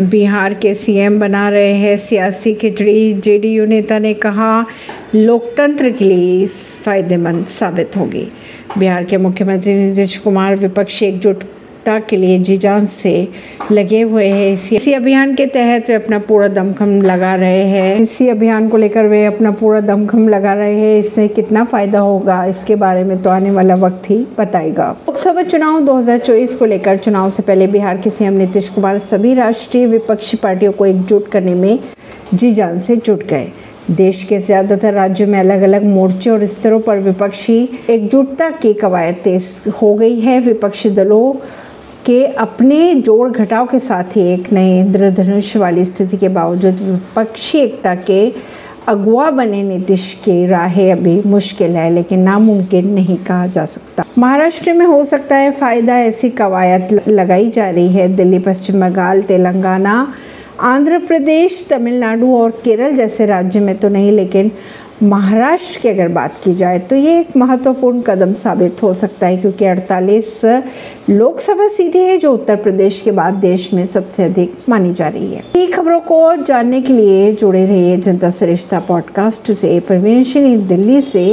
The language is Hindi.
बिहार के सीएम बना रहे हैं सियासी खिचड़ी, जेडीयू नेता ने कहा लोकतंत्र के लिए फायदेमंद साबित होगी। बिहार के मुख्यमंत्री नीतीश कुमार विपक्षी एकजुटता के लिए जी जान से लगे हुए हैं। इसी अभियान के तहत वे अपना पूरा दमखम लगा रहे हैं। इससे कितना फायदा होगा इसके बारे में तो आने वाला वक्त ही बताएगा। लोकसभा चुनाव 2024 को लेकर चुनाव से पहले बिहार के सीएम नीतीश कुमार सभी राष्ट्रीय विपक्षी पार्टियों को एकजुट करने में जी जान से जुट गए। देश के ज्यादातर राज्यों में अलग अलग मोर्चे और स्तरों पर विपक्षी एकजुटता की कवायद तेज हो गई है। विपक्षी दलों के अपने जोड़ घटाव के साथ ही एक नए इंद्रधनुष वाली स्थिति के बावजूद विपक्षी एकता के अगुवा बने नीतीश की राहें अभी मुश्किल है, लेकिन नामुमकिन नहीं कहा जा सकता। महाराष्ट्र में हो सकता है फायदा, ऐसी कवायद लगाई जा रही है। दिल्ली, पश्चिम बंगाल, तेलंगाना, आंध्र प्रदेश, तमिलनाडु और केरल जैसे राज्य में तो नहीं, लेकिन महाराष्ट्र की अगर बात की जाए तो ये एक महत्वपूर्ण कदम साबित हो सकता है, क्योंकि 48 लोकसभा सीटें हैं जो उत्तर प्रदेश के बाद देश में सबसे अधिक मानी जा रही है। ये खबरों को जानने के लिए जुड़े रहिए जनता से रिश्ता पॉडकास्ट से। प्रवीन अर्शी, दिल्ली से।